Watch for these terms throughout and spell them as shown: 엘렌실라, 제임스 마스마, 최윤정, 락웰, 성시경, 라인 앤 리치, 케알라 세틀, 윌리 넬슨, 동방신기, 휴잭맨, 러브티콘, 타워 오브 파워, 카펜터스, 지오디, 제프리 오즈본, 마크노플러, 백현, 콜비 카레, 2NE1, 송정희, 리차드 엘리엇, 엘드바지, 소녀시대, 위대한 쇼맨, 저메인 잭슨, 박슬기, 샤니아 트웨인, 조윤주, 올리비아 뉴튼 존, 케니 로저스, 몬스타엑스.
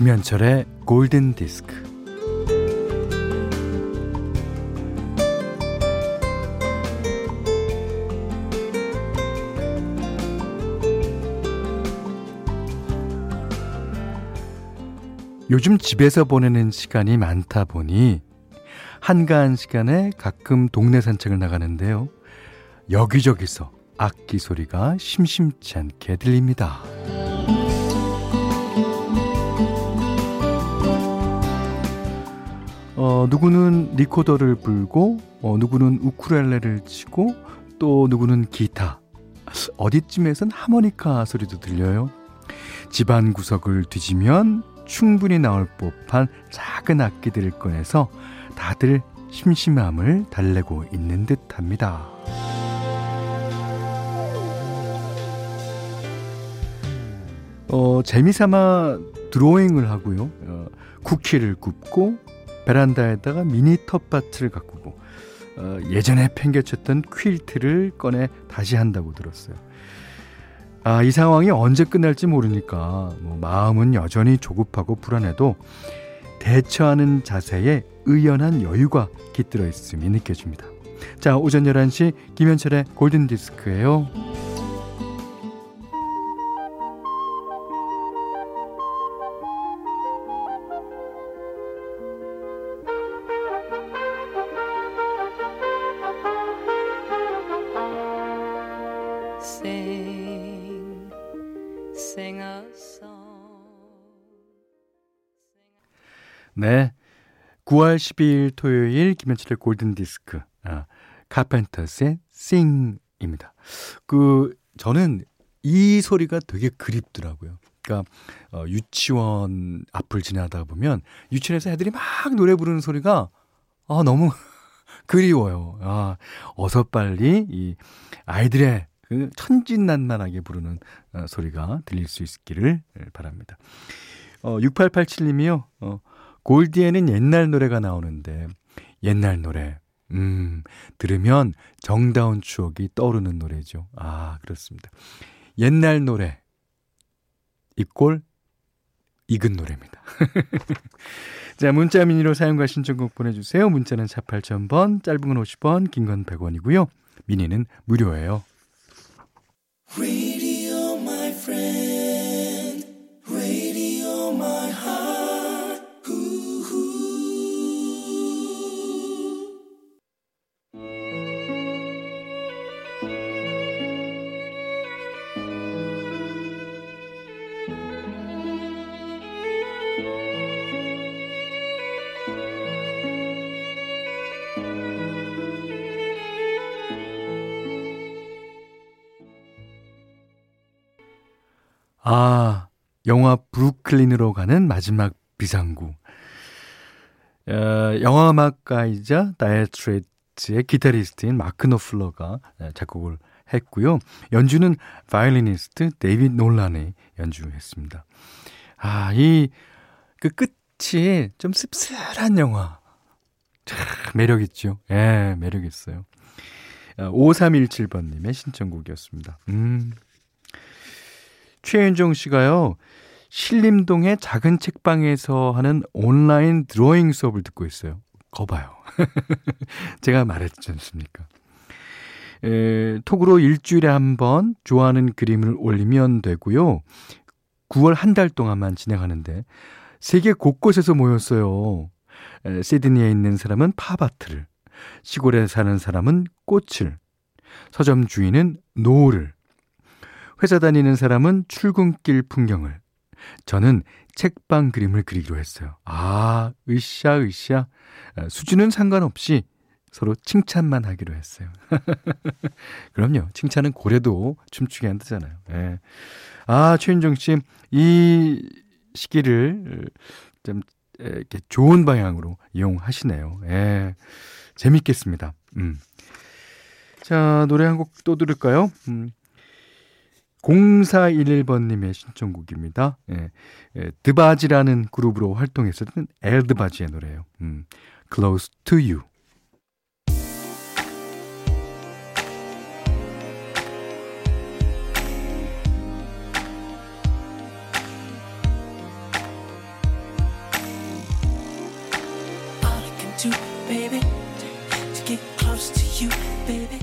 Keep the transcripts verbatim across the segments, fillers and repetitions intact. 김현철의 골든디스크. 요즘 집에서 보내는 시간이 많다 보니 한가한 시간에 가끔 동네 산책을 나가는데요. 여기저기서 악기 소리가 심심치 않게 들립니다. 어, 누구는 리코더를 불고 어, 누구는 우쿨렐레를 치고 또 누구는 기타, 어디쯤에선 하모니카 소리도 들려요. 집안 구석을 뒤지면 충분히 나올 법한 작은 악기들을 꺼내서 다들 심심함을 달래고 있는 듯합니다. 어, 재미삼아 드로잉을 하고요. 어, 쿠키를 굽고 베란다에다가 미니 텃밭을 가꾸고 어, 예전에 팽개쳤던 퀼트를 꺼내 다시 한다고 들었어요. 아, 이 상황이 언제 끝날지 모르니까 뭐 마음은 여전히 조급하고 불안해도 대처하는 자세에 의연한 여유가 깃들어 있음이 느껴집니다. 자, 오전 열한 시 김현철의 골든디스크예요. 네, 구월 십이일 토요일 김현철의 골든디스크, 아, 카펜터스의 싱입니다. 그 저는 이 소리가 되게 그립더라고요. 그러니까 어, 유치원 앞을 지나다 보면 유치원에서 애들이 막 노래 부르는 소리가 아, 너무 그리워요. 아, 어서 빨리 이 아이들의 그 천진난만하게 부르는 어, 소리가 들릴 수 있기를 바랍니다. 어, 육팔팔칠님이요. 어, 골디에는 옛날 노래가 나오는데 옛날 노래 음, 들으면 정다운 추억이 떠오르는 노래죠. 아, 그렇습니다. 옛날 노래 이꼴 익은 노래입니다. 자, 문자 미니로 사용과 신청곡 보내주세요. 문자는 사 팔천 번, 짧은 건 오십 원, 긴 건 백 원이고요. 미니는 무료예요. Radio my friend, radio my heart. 우후. 아, 영화 브루클린으로 가는 마지막 비상구. 어, 영화음악가이자 다이어 스트레이트의 기타리스트인 마크노플러가 작곡을 했고요. 연주는 바이올리니스트 데이비드 놀란이 연주했습니다. 아, 이 그 끝이 좀 씁쓸한 영화. 참 매력 있죠. 예, 매력 있어요. 오삼일칠번님의 신청곡이었습니다. 음. 최윤정 씨가요, 신림동의 작은 책방에서 하는 온라인 드로잉 수업을 듣고 있어요. 거봐요. 제가 말했지 않습니까? 에, 톡으로 일주일에 한 번 좋아하는 그림을 올리면 되고요. 구월 한 달 동안만 진행하는데 세계 곳곳에서 모였어요. 에, 시드니에 있는 사람은 팝아트를, 시골에 사는 사람은 꽃을, 서점 주인은 노을을, 회사 다니는 사람은 출근길 풍경을, 저는 책방 그림을 그리기로 했어요. 아, 으쌰 으쌰. 수준은 상관없이 서로 칭찬만 하기로 했어요. 그럼요. 칭찬은 고래도 춤추게 한다잖아요. 예. 아, 최윤정 씨, 이 시기를 좀 이렇게 좋은 방향으로 이용하시네요. 예. 재밌겠습니다. 음. 자, 노래 한 곡 또 들을까요? 음. 공사일일번님의 신청곡입니다. 예, 예, 드바지라는 그룹으로 활동했었던 엘드바지의 노래예요. 음, Close to You. do, baby, to get close to you, baby.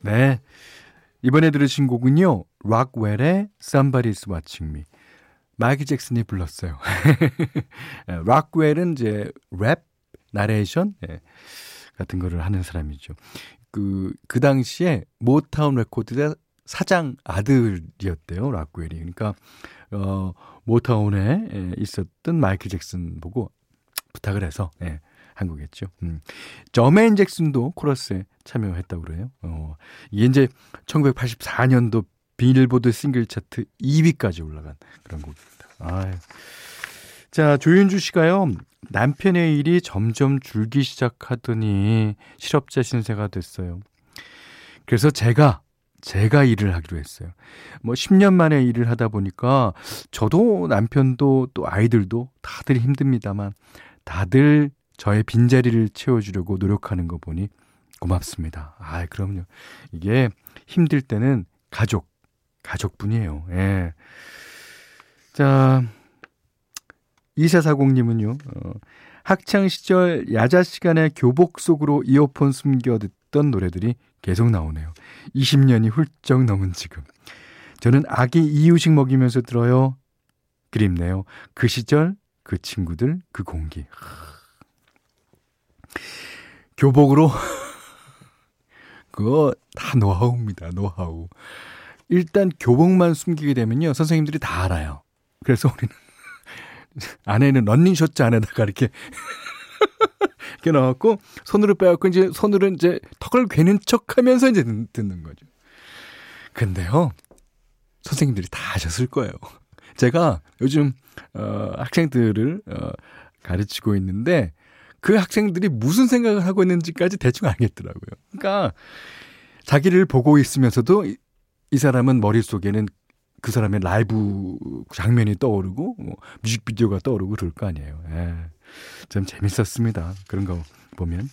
네, 이번에 들으신 곡은요, 락웰의 Somebody's Watching Me. 마이키 잭슨이 불렀어요. 락웰은 이제 랩, 나레이션 네, 같은 거를 하는 사람이죠. 그, 그 당시에 모타운 레코드의 사장 아들이었대요, 락웰이. 그러니까 어, 모타운에 예, 있었던 마이클 잭슨 보고 부탁을 해서 예, 한 거겠죠. 음. 저메인 잭슨도 코러스에 참여했다고 그래요. 어, 이게 이제 천구백팔십사년도 빌보드 싱글 차트 이위까지 올라간 그런 곡입니다. 아유. 자, 조윤주 씨가요. 남편의 일이 점점 줄기 시작하더니 실업자 신세가 됐어요. 그래서 제가 제가 일을 하기로 했어요. 뭐 십년 만에 일을 하다 보니까 저도 남편도 또 아이들도 다들 힘듭니다만 다들 저의 빈자리를 채워주려고 노력하는 거 보니 고맙습니다. 아, 그럼요. 이게 힘들 때는 가족, 가족뿐이에요. 예. 자, 이사사공님은요. 어, 학창시절 야자시간에 교복 속으로 이어폰 숨겨 듣던 노래들이 계속 나오네요. 이십년이 훌쩍 넘은 지금. 저는 아기 이유식 먹이면서 들어요. 그립네요. 그 시절, 그 친구들, 그 공기. 교복으로 그거 다 노하우입니다. 노하우. 일단 교복만 숨기게 되면요. 선생님들이 다 알아요. 그래서 우리는 안에는 런닝 셔츠 안에다가 이렇게 이렇게 넣었고 손으로 빼갖고 이제 손으로 이제 턱을 괴는 척하면서 이제 듣는 거죠. 근데요 선생님들이 다 아셨을 거예요. 제가 요즘 어, 학생들을 어, 가르치고 있는데 그 학생들이 무슨 생각을 하고 있는지까지 대충 알겠더라고요. 그러니까 자기를 보고 있으면서도 이, 이 사람은 머릿속에는 그 사람의 라이브 장면이 떠오르고 뭐, 뮤직비디오가 떠오르고 그럴 거 아니에요. 예. 참 재밌었습니다. 그런 거 보면.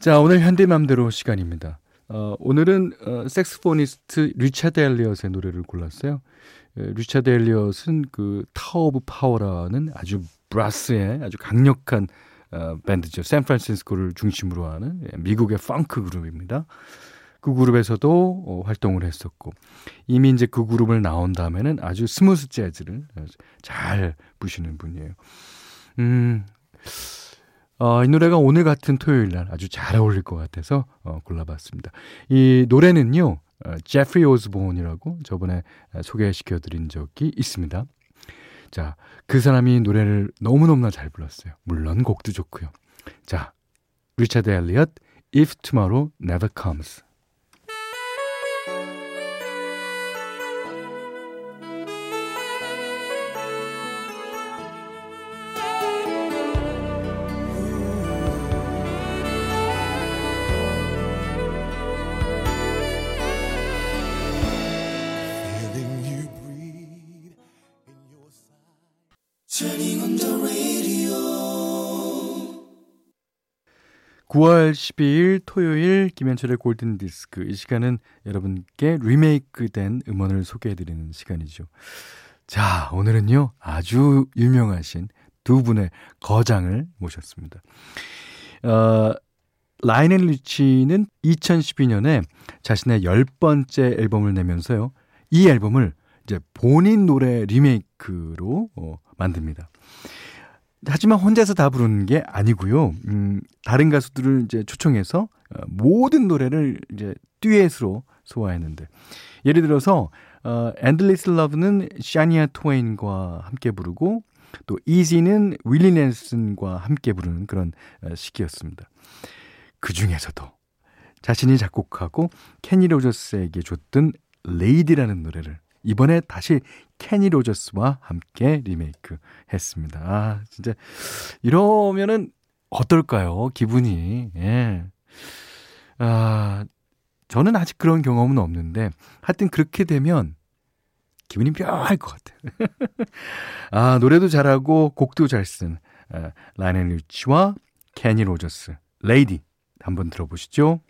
자, 오늘 현대맘대로 시간입니다. 어, 오늘은 어, 색스포니스트 리차드 엘리엇의 노래를 골랐어요. 에, 리차드 엘리엇은 그 타워 오브 파워라는 아주 브라스의 아주 강력한 어, 밴드죠. 샌프란시스코를 중심으로 하는 예, 미국의 펑크 그룹입니다. 그 그룹에서도 어, 활동을 했었고 이미 이제 그 그룹을 나온 다음에는 아주 스무스 재즈를 잘 부시는 분이에요. 음, 어, 이 노래가 오늘 같은 토요일 날 아주 잘 어울릴 것 같아서 어, 골라봤습니다. 이 노래는요, 어, 제프리 오즈본이라고 저번에 소개시켜드린 적이 있습니다. 자, 그 사람이 노래를 너무너무나 잘 불렀어요. 물론 곡도 좋고요. 자, 리차드 엘리엇, If Tomorrow Never Comes. 구월 십이일 토요일 김현철의 골든디스크 이 시간은 여러분께 리메이크된 음원을 소개해드리는 시간이죠. 자, 오늘은요 아주 유명하신 두 분의 거장을 모셨습니다. 어, 라인 앤 리치는 이천십이년에 자신의 열 번째 앨범을 내면서요 이 앨범을 이제 본인 노래 리메이크로 어, 만듭니다. 하지만 혼자서 다 부르는 게 아니고요. 음, 다른 가수들을 이제 초청해서 모든 노래를 이제 듀엣으로 소화했는데 예를 들어서 어, Endless Love는 샤니아 트웨인과 함께 부르고 또 Easy는 윌리 넬슨과 함께 부르는 그런 시기였습니다. 그 중에서도 자신이 작곡하고 케니 로저스에게 줬던 레이디라는 노래를 이번에 다시 케니 로저스와 함께 리메이크 했습니다. 아, 진짜 이러면은 어떨까요? 기분이. 예. 아, 저는 아직 그런 경험은 없는데 하여튼 그렇게 되면 기분이 묘할 것 같아요. 아, 노래도 잘하고 곡도 잘 쓴 라인 앤 리치와 케니 로저스, 레이디 한번 들어보시죠.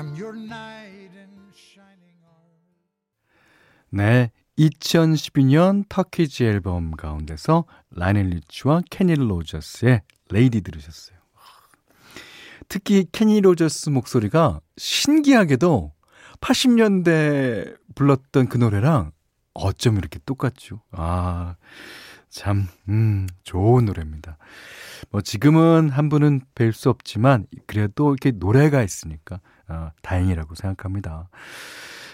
I'm your knight in shining armor. 네, 이천십이 년 터키지 앨범 가운데서 라인 앤 리치와 케니 로저스의 레이디 들으셨어요. 특히 케니 로저스 목소리가 신기하게도 팔십 년대 불렀던 그 노래랑 어쩜 이렇게 똑같죠. 아, 참 음, 좋은 노래입니다. 뭐 지금은 한 분은 뵐 수 없지만 그래도 이렇게 노래가 있으니까 아, 다행이라고 생각합니다.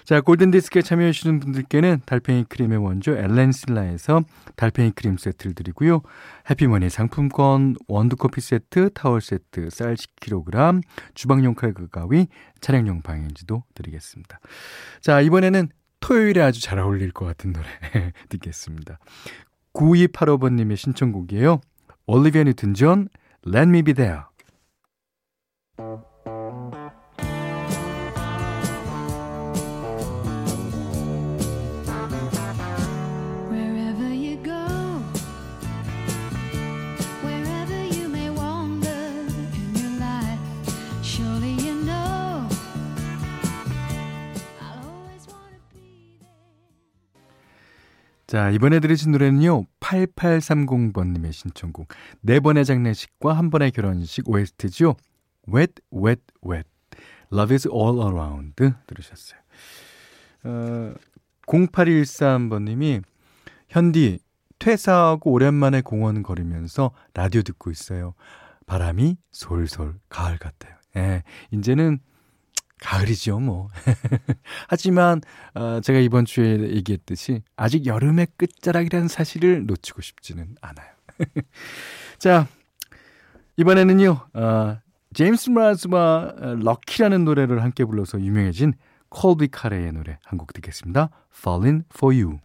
자, 골든디스크에 참여해주시는 분들께는 달팽이 크림의 원조 엘렌실라에서 달팽이 크림 세트를 드리고요. 해피머니 상품권, 원두커피 세트, 타월 세트, 쌀 십 킬로그램, 주방용 칼 그 가위, 차량용 방향지도 드리겠습니다. 자, 이번에는 토요일에 아주 잘 어울릴 것 같은 노래 듣겠습니다. 구이팔오 번님의 신청곡이에요. 올리비아 뉴튼 존, Let Me Be There. 자, 이번에 들으신 노래는요, 팔팔삼공 번님의 신청곡, 네 번의 장례식과 한 번의 결혼식 오에스티죠. Wet, Wet, Wet, Love is all around 들으셨어요. 어, 공팔일삼 번님이 현디, 퇴사하고 오랜만에 공원 걸으면서 라디오 듣고 있어요. 바람이 솔솔 가을 같아요. 예, 이제는 가을이죠, 뭐. 하지만 어, 제가 이번 주에 얘기했듯이 아직 여름의 끝자락이라는 사실을 놓치고 싶지는 않아요. 자, 이번에는요, 어, 제임스 마스마 럭키라는 노래를 함께 불러서 유명해진 콜비 카레의 노래 한 곡 듣겠습니다. Fallin' for You.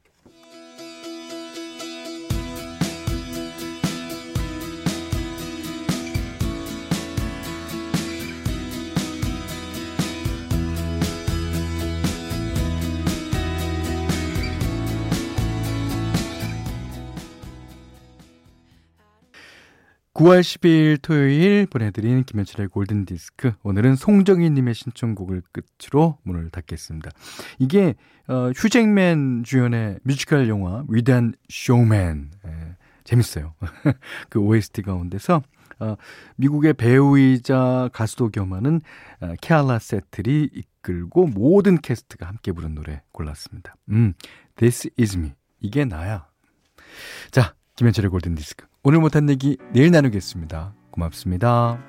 구월 십이일 토요일 보내드린 김현철의 골든디스크, 오늘은 송정희님의 신청곡을 끝으로 문을 닫겠습니다. 이게 어, 휴잭맨 주연의 뮤지컬 영화 위대한 쇼맨, 에, 재밌어요. 그 오에스티 가운데서 어, 미국의 배우이자 가수도 겸하는 어, 케알라 세틀이 이끌고 모든 캐스트가 함께 부른 노래 골랐습니다. 음, This is me, 이게 나야. 자, 김현철의 골든디스크, 오늘 못한 얘기 내일 나누겠습니다. 고맙습니다.